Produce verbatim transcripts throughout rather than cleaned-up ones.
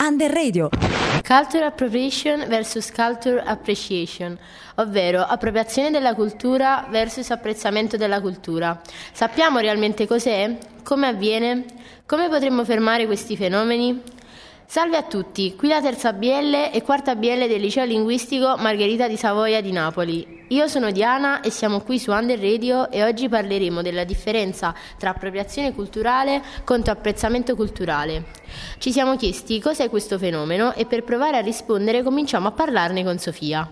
Under Radio. Culture appropriation versus culture appreciation, ovvero appropriazione della cultura versus apprezzamento della cultura. Sappiamo realmente cos'è? Come avviene? Come potremmo fermare questi fenomeni? Salve a tutti, qui la terza B L e quarta B L del liceo linguistico Margherita di Savoia di Napoli. Io sono Diana e siamo qui su Under Radio e oggi parleremo della differenza tra appropriazione culturale contro apprezzamento culturale. Ci siamo chiesti cos'è questo fenomeno e per provare a rispondere cominciamo a parlarne con Sofia.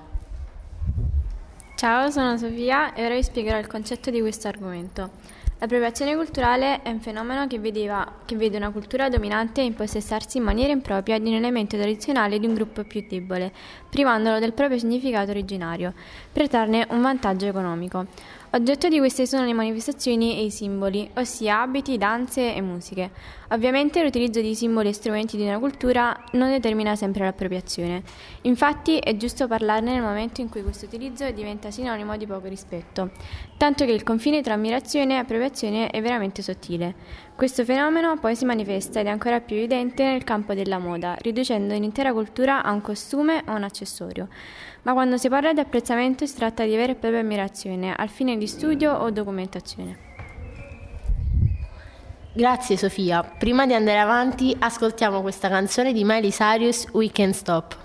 Ciao, sono Sofia e ora vi spiegherò il concetto di questo argomento. L'appropriazione culturale è un fenomeno che, vedeva, che vede una cultura dominante impossessarsi in maniera impropria di un elemento tradizionale di un gruppo più debole, privandolo del proprio significato originario, per trarne un vantaggio economico. Oggetto di queste sono le manifestazioni e i simboli, ossia abiti, danze e musiche. Ovviamente l'utilizzo di simboli e strumenti di una cultura non determina sempre l'appropriazione. Infatti è giusto parlarne nel momento in cui questo utilizzo diventa sinonimo di poco rispetto, tanto che il confine tra ammirazione e appropriazione è veramente sottile. Questo fenomeno poi si manifesta ed è ancora più evidente nel campo della moda, riducendo un'intera cultura a un costume o un accessorio. Ma quando si parla di apprezzamento si tratta di vera e propria ammirazione, al fine di studio o documentazione. Grazie Sofia. Prima di andare avanti, ascoltiamo questa canzone di Miley Cyrus, We Can't Stop.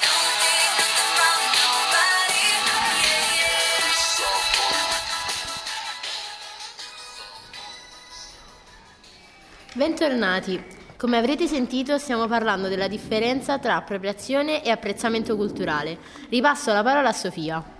Bentornati. Come avrete sentito, stiamo parlando della differenza tra appropriazione e apprezzamento culturale. Ripasso la parola a Sofia.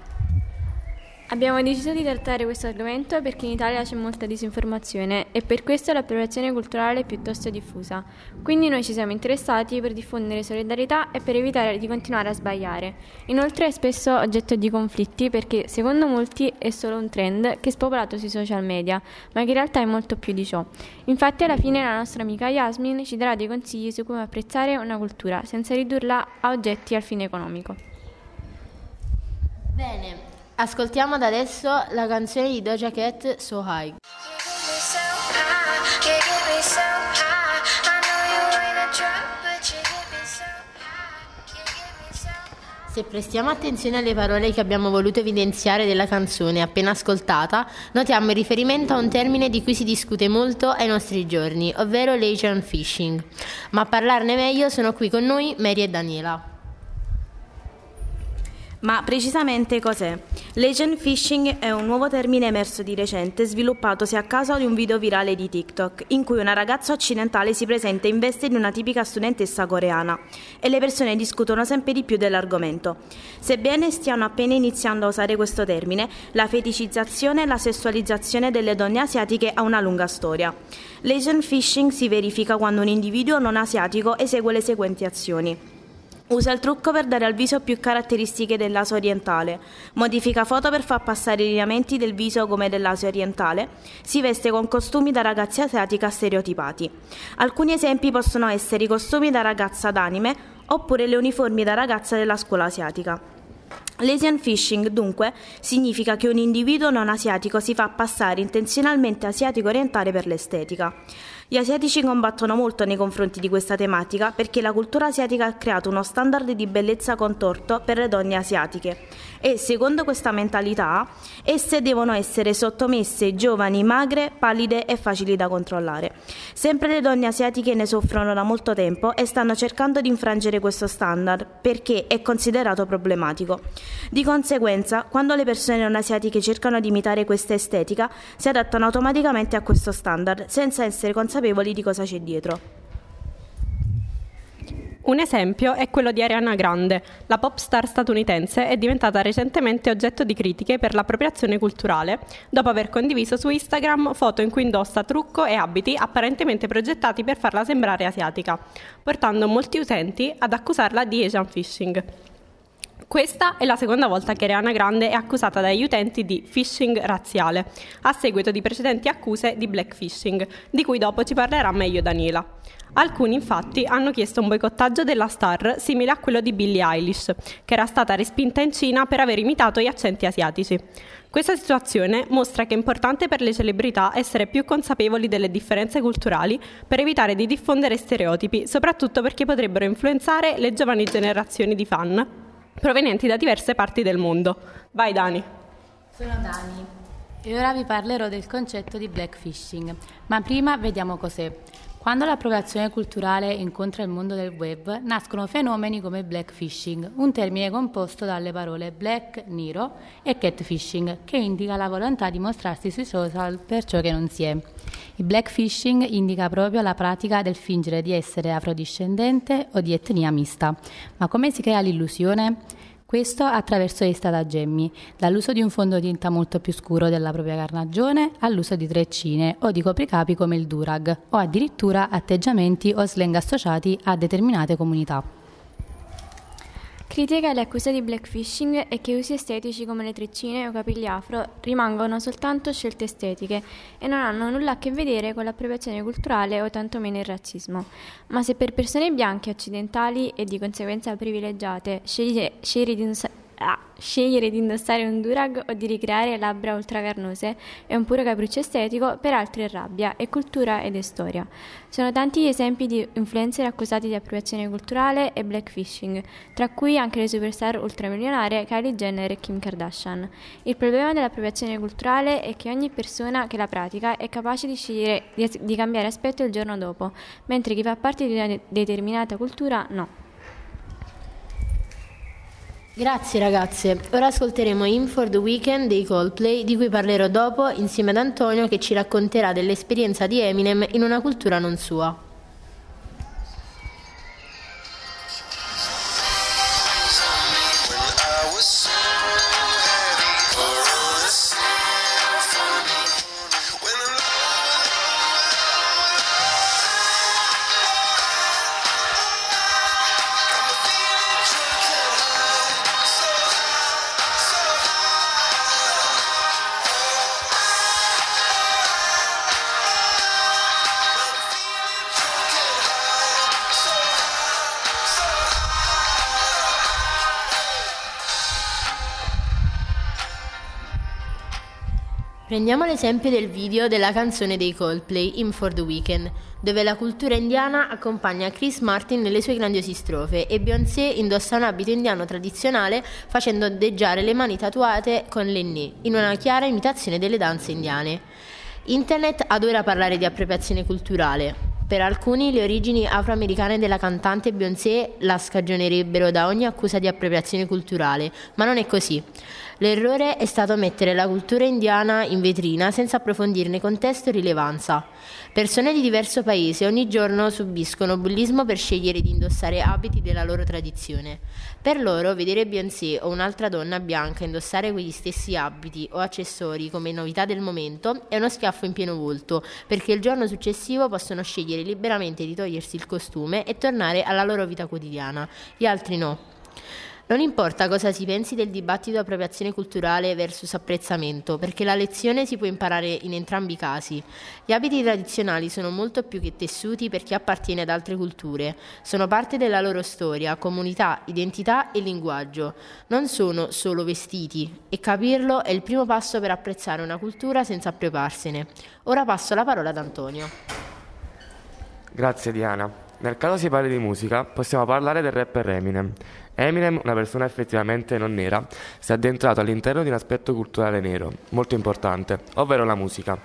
Abbiamo deciso di trattare questo argomento perché in Italia c'è molta disinformazione e per questo l'appropriazione culturale è piuttosto diffusa. Quindi noi ci siamo interessati per diffondere solidarietà e per evitare di continuare a sbagliare. Inoltre è spesso oggetto di conflitti perché secondo molti è solo un trend che è spopolato sui social media, ma che in realtà è molto più di ciò. Infatti alla fine la nostra amica Yasmin ci darà dei consigli su come apprezzare una cultura senza ridurla a oggetti al fine economico. Bene. Ascoltiamo da adesso la canzone di Doja Cat, So High. Se prestiamo attenzione alle parole che abbiamo voluto evidenziare della canzone appena ascoltata, notiamo il riferimento a un termine di cui si discute molto ai nostri giorni, ovvero l'Asian Fishing. Ma a parlarne meglio sono qui con noi Mary e Daniela. Ma precisamente cos'è? L'Asian Fishing è un nuovo termine emerso di recente, sviluppatosi a causa di un video virale di TikTok, in cui una ragazza occidentale si presenta in veste di una tipica studentessa coreana e le persone discutono sempre di più dell'argomento. Sebbene stiano appena iniziando a usare questo termine, la feticizzazione e la sessualizzazione delle donne asiatiche ha una lunga storia. L'Asian Fishing si verifica quando un individuo non asiatico esegue le seguenti azioni. Usa il trucco per dare al viso più caratteristiche dell'Asia orientale, modifica foto per far passare i lineamenti del viso come dell'Asia orientale, si veste con costumi da ragazza asiatica stereotipati. Alcuni esempi possono essere i costumi da ragazza d'anime oppure le uniformi da ragazza della scuola asiatica. L'Asian Fishing, dunque, significa che un individuo non asiatico si fa passare intenzionalmente asiatico-orientale per l'estetica. Gli asiatici combattono molto nei confronti di questa tematica perché la cultura asiatica ha creato uno standard di bellezza contorto per le donne asiatiche e, secondo questa mentalità, esse devono essere sottomesse, giovani, magre, pallide e facili da controllare. Sempre le donne asiatiche ne soffrono da molto tempo e stanno cercando di infrangere questo standard perché è considerato problematico. Di conseguenza, quando le persone non asiatiche cercano di imitare questa estetica, si adattano automaticamente a questo standard, senza essere consapevoli di cosa c'è dietro. Un esempio è quello di Ariana Grande. La pop star statunitense è diventata recentemente oggetto di critiche per l'appropriazione culturale, dopo aver condiviso su Instagram foto in cui indossa trucco e abiti apparentemente progettati per farla sembrare asiatica, portando molti utenti ad accusarla di Asian Fishing. Questa è la seconda volta che Ariana Grande è accusata dagli utenti di phishing razziale, a seguito di precedenti accuse di blackfishing, di cui dopo ci parlerà meglio Danila. Alcuni infatti hanno chiesto un boicottaggio della star simile a quello di Billie Eilish, che era stata respinta in Cina per aver imitato gli accenti asiatici. Questa situazione mostra che è importante per le celebrità essere più consapevoli delle differenze culturali per evitare di diffondere stereotipi, soprattutto perché potrebbero influenzare le giovani generazioni di fan provenienti da diverse parti del mondo. Vai Dani! Sono Dani e ora vi parlerò del concetto di blackfishing, ma prima vediamo cos'è. Quando l'appropriazione culturale incontra il mondo del web, nascono fenomeni come blackfishing, un termine composto dalle parole black, nero, e catfishing, che indica la volontà di mostrarsi sui social per ciò che non si è. Il blackfishing indica proprio la pratica del fingere di essere afrodiscendente o di etnia mista. Ma come si crea l'illusione? Questo attraverso gli stratagemmi, dall'uso di un fondotinta molto più scuro della propria carnagione all'uso di treccine o di copricapi come il durag, o addirittura atteggiamenti o slang associati a determinate comunità. Critica alle accuse di blackfishing è che usi estetici come le treccine o capelli afro rimangono soltanto scelte estetiche e non hanno nulla a che vedere con l'appropriazione culturale o tantomeno il razzismo. Ma se per persone bianche occidentali e di conseguenza privilegiate sceglie, sceglie di indossa- ah, scegliere di indossare un durag o di ricreare labbra ultracarnose è un puro capriccio estetico, per altri è rabbia, è cultura ed è storia. Sono tanti gli esempi di influencer accusati di appropriazione culturale e blackfishing, tra cui anche le superstar ultramilionarie Kylie Jenner e Kim Kardashian. Il problema dell'appropriazione culturale è che ogni persona che la pratica è capace di scegliere di, di cambiare aspetto il giorno dopo, mentre chi fa parte di una de- determinata cultura no. Grazie ragazze, ora ascolteremo In for the Weekend dei Coldplay, di cui parlerò dopo insieme ad Antonio, che ci racconterà dell'esperienza di Eminem in una cultura non sua. Prendiamo l'esempio del video della canzone dei Coldplay, In for the Weekend, dove la cultura indiana accompagna Chris Martin nelle sue grandiosi strofe e Beyoncé indossa un abito indiano tradizionale facendo ondeggiare le mani tatuate con le nne, in una chiara imitazione delle danze indiane. Internet adora parlare di appropriazione culturale. Per alcuni le origini afroamericane della cantante Beyoncé la scagionerebbero da ogni accusa di appropriazione culturale, ma non è così. L'errore è stato mettere la cultura indiana in vetrina senza approfondirne contesto e rilevanza. Persone di diverso paese ogni giorno subiscono bullismo per scegliere di indossare abiti della loro tradizione. Per loro, vedere Beyoncé o un'altra donna bianca indossare quegli stessi abiti o accessori come novità del momento è uno schiaffo in pieno volto, perché il giorno successivo possono scegliere liberamente di togliersi il costume e tornare alla loro vita quotidiana. Gli altri no. Non importa cosa si pensi del dibattito appropriazione culturale versus apprezzamento, perché la lezione si può imparare in entrambi i casi. Gli abiti tradizionali sono molto più che tessuti per chi appartiene ad altre culture. Sono parte della loro storia, comunità, identità e linguaggio. Non sono solo vestiti, e capirlo è il primo passo per apprezzare una cultura senza appropriarsene. Ora passo la parola ad Antonio. Grazie Diana. Nel caso si parli di musica, possiamo parlare del rapper Eminem. Eminem, una persona effettivamente non nera, si è addentrato all'interno di un aspetto culturale nero, molto importante, ovvero la musica,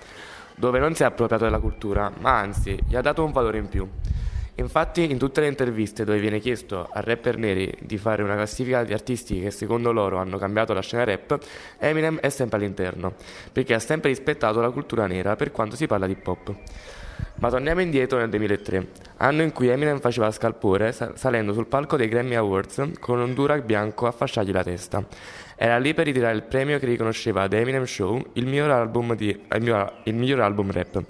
dove non si è appropriato della cultura, ma anzi, gli ha dato un valore in più. Infatti, in tutte le interviste dove viene chiesto a rapper neri di fare una classifica di artisti che secondo loro hanno cambiato la scena rap, Eminem è sempre all'interno, perché ha sempre rispettato la cultura nera per quanto si parla di pop. Ma torniamo indietro nel duemilatré, anno in cui Eminem faceva scalpore salendo sul palco dei Grammy Awards con un durag bianco a fasciargli la testa. Era lì per ritirare il premio che riconosceva The Eminem Show, il miglior album, di, il miglior, il miglior album rap.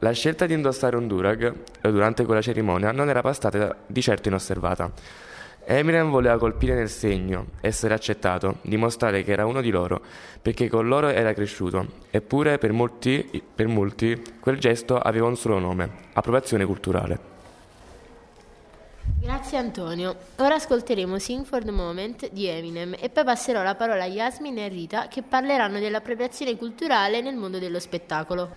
La scelta di indossare un durag durante quella cerimonia non era passata di certo inosservata. Eminem voleva colpire nel segno, essere accettato, dimostrare che era uno di loro, perché con loro era cresciuto. Eppure per molti, per molti quel gesto aveva un solo nome: approvazione culturale. Grazie Antonio. Ora ascolteremo Sing for the Moment di Eminem e poi passerò la parola a Yasmin e Rita che parleranno dell'appropriazione culturale nel mondo dello spettacolo.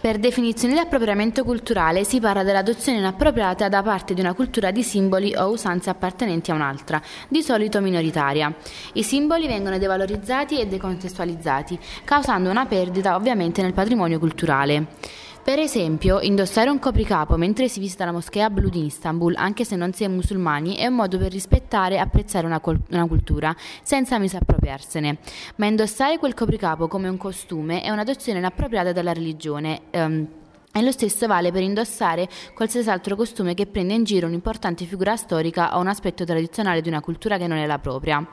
Per definizione di appropriamento culturale si parla dell'adozione inappropriata da parte di una cultura di simboli o usanze appartenenti a un'altra, di solito minoritaria. I simboli vengono devalorizzati e decontestualizzati, causando una perdita ovviamente nel patrimonio culturale. Per esempio, indossare un copricapo mentre si visita la moschea blu di Istanbul, anche se non si è musulmani, è un modo per rispettare e apprezzare una, col- una cultura, senza misappropriarsene. Ma indossare quel copricapo come un costume è un'adozione inappropriata dalla religione, ehm, e lo stesso vale per indossare qualsiasi altro costume che prenda in giro un'importante figura storica o un aspetto tradizionale di una cultura che non è la propria.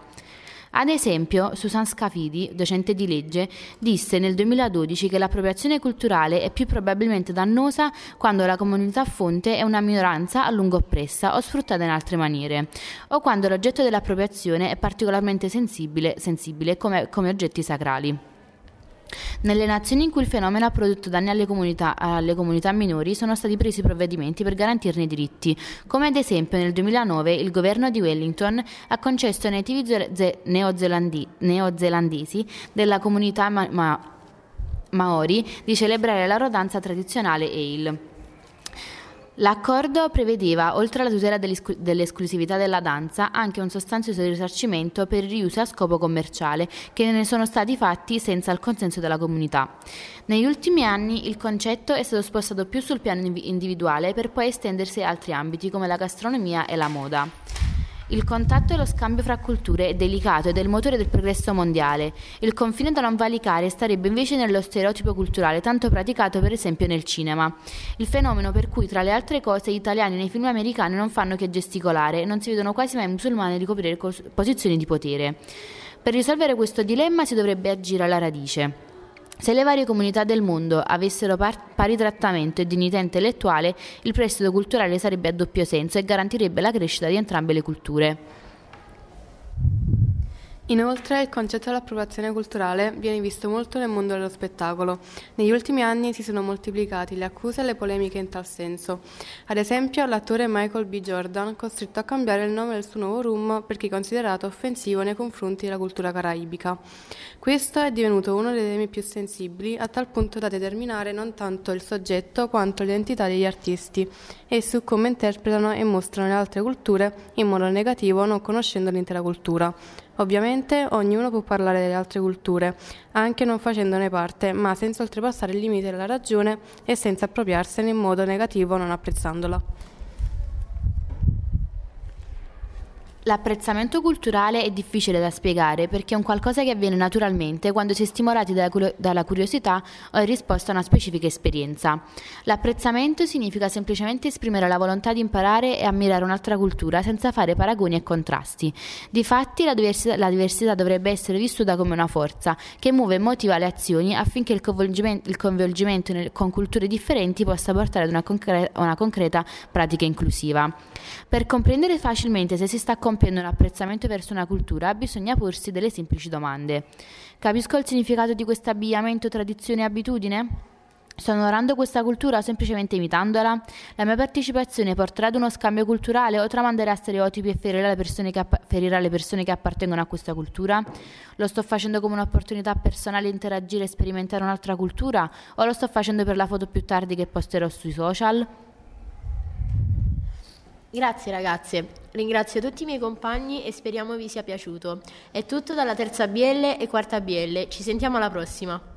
Ad esempio, Susan Scafidi, docente di legge, disse nel duemiladodici che l'appropriazione culturale è più probabilmente dannosa quando la comunità fonte è una minoranza a lungo oppressa o sfruttata in altre maniere, o quando l'oggetto dell'appropriazione è particolarmente sensibile, sensibile come, come oggetti sacrali. Nelle nazioni in cui il fenomeno ha prodotto danni alle comunità, alle comunità minori sono stati presi provvedimenti per garantirne i diritti, come ad esempio nel duemilanove il governo di Wellington ha concesso ai nativi ze- neozelandi- neozelandesi della comunità ma- ma- Maori di celebrare la loro danza tradizionale Eil. L'accordo prevedeva, oltre alla tutela dell'esclusività della danza, anche un sostanzioso risarcimento per il riuso a scopo commerciale, che ne sono stati fatti senza il consenso della comunità. Negli ultimi anni il concetto è stato spostato più sul piano individuale per poi estendersi ad altri ambiti come la gastronomia e la moda. Il contatto e lo scambio fra culture è delicato ed è il motore del progresso mondiale. Il confine da non valicare starebbe invece nello stereotipo culturale tanto praticato per esempio nel cinema. Il fenomeno per cui tra le altre cose gli italiani nei film americani non fanno che gesticolare e non si vedono quasi mai musulmani ricoprire cos- posizioni di potere. Per risolvere questo dilemma si dovrebbe agire alla radice. Se le varie comunità del mondo avessero par- pari trattamento e dignità intellettuale, il prestito culturale sarebbe a doppio senso e garantirebbe la crescita di entrambe le culture. Inoltre, il concetto dell'appropriazione culturale viene visto molto nel mondo dello spettacolo. Negli ultimi anni si sono moltiplicati le accuse e le polemiche in tal senso. Ad esempio, l'attore Michael B. Jordan, costretto a cambiare il nome del suo nuovo rum perché considerato offensivo nei confronti della cultura caraibica. Questo è divenuto uno dei temi più sensibili, a tal punto da determinare non tanto il soggetto quanto l'identità degli artisti e su come interpretano e mostrano le altre culture in modo negativo, non conoscendo l'intera cultura. Ovviamente ognuno può parlare delle altre culture, anche non facendone parte, ma senza oltrepassare il limite della ragione e senza appropriarsene in modo negativo, non apprezzandola. L'apprezzamento culturale è difficile da spiegare perché è un qualcosa che avviene naturalmente quando si è stimolati dalla curiosità o in risposta a una specifica esperienza. L'apprezzamento significa semplicemente esprimere la volontà di imparare e ammirare un'altra cultura senza fare paragoni e contrasti. Difatti la diversità, la diversità dovrebbe essere vissuta come una forza che muove e motiva le azioni affinché il coinvolgimento, il coinvolgimento nel, con culture differenti possa portare ad una, concre- una concreta pratica inclusiva. Per comprendere facilmente se si sta compiendo un apprezzamento verso una cultura, bisogna porsi delle semplici domande. Capisco il significato di questo abbigliamento, tradizione e abitudine? Sto onorando questa cultura o semplicemente imitandola? La mia partecipazione porterà ad uno scambio culturale o tramanderà stereotipi e ferirà le persone che, app- ferirà le persone che appartengono a questa cultura? Lo sto facendo come un'opportunità personale di interagire e sperimentare un'altra cultura o lo sto facendo per la foto più tardi che posterò sui social? Grazie ragazze, ringrazio tutti i miei compagni e speriamo vi sia piaciuto. È tutto dalla terza B L e quarta B L, ci sentiamo alla prossima.